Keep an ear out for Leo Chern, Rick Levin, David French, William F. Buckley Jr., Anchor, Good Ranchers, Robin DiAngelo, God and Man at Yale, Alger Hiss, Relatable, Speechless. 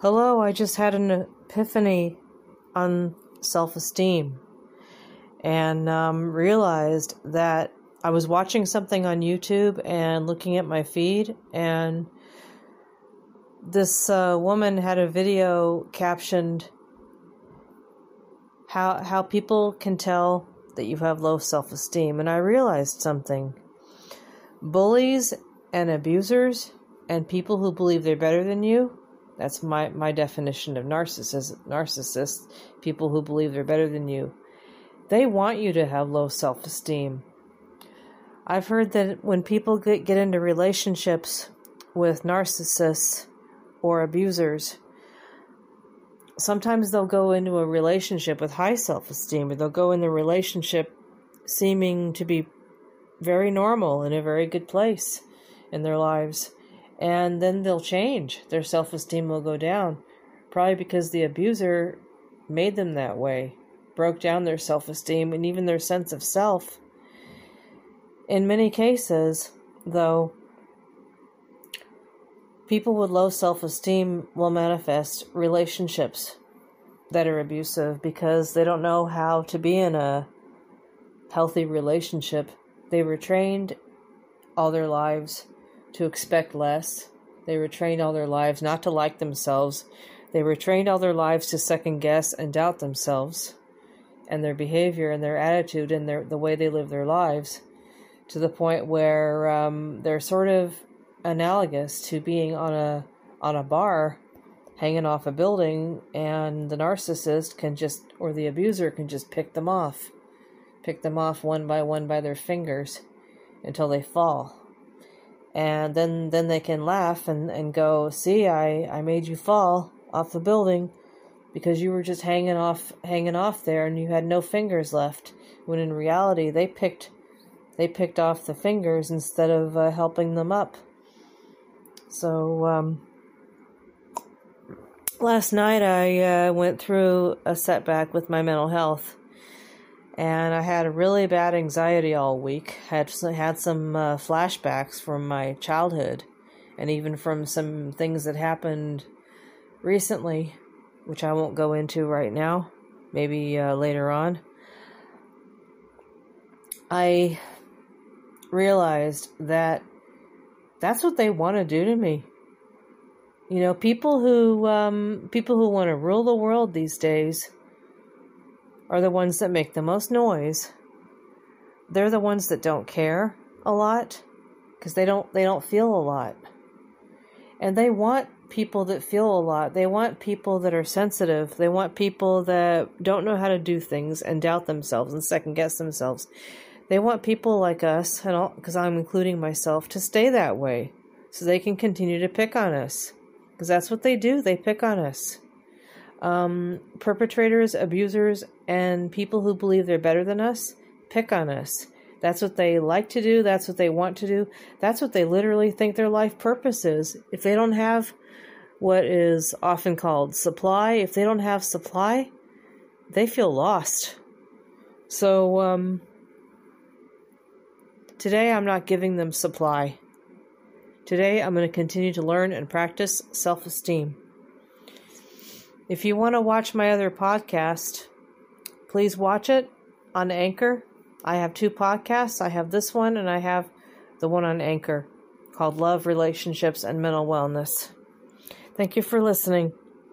Hello, I just had an epiphany on self-esteem and realized that I was watching something on YouTube and looking at my feed, and this woman had a video captioned how people can tell that you have low self-esteem. And I realized something. Bullies and abusers and people who believe they're better than you, that's my definition of narcissists, people who believe they're better than you, they want you to have low self-esteem. I've heard that when people get into relationships with narcissists or abusers, sometimes they'll go into a relationship with high self-esteem, or they'll go in the relationship seeming to be very normal in a very good place in their lives. And then they'll change. Their self-esteem will go down, probably because the abuser made them that way, broke down their self-esteem and even their sense of self. In many cases, though, people with low self-esteem will manifest relationships that are abusive because they don't know how to be in a healthy relationship. They were trained all their lives to expect less. They were trained all their lives not to like themselves. They were trained all their lives to second guess and doubt themselves and their behavior and their attitude and the way they live their lives, to the point where they're sort of analogous to being on a bar, hanging off a building, and the narcissist can just, or the abuser can just pick them off one by one by their fingers until they fall. And then they can laugh and go, see, I made you fall off the building because you were just hanging off there and you had no fingers left. When in reality, they picked off the fingers instead of helping them up. So, last night I went through a setback with my mental health, and I had a really bad anxiety all week. Had some flashbacks from my childhood, and even from some things that happened recently, which I won't go into right now, maybe later on. I realized that that's what they want to do to me. You know, people who want to rule the world these days are the ones that make the most noise. They're the ones that don't care a lot because they don't feel a lot. And they want people that feel a lot. They want people that are sensitive. They want people that don't know how to do things and doubt themselves and second guess themselves. They want people like us, and because I'm including myself, to stay that way so they can continue to pick on us. Because that's what they do. They pick on us. Perpetrators, abusers, and people who believe they're better than us pick on us. That's what they like to do. That's what they want to do. That's what they literally think their life purpose is. If they don't have what is often called supply, if they don't have supply, they feel lost. So, today, I'm not giving them supply. Today, I'm going to continue to learn and practice self-esteem. If you want to watch my other podcast, please watch it on Anchor. I have two podcasts. I have this one, and I have the one on Anchor called Love, Relationships, and Mental Wellness. Thank you for listening.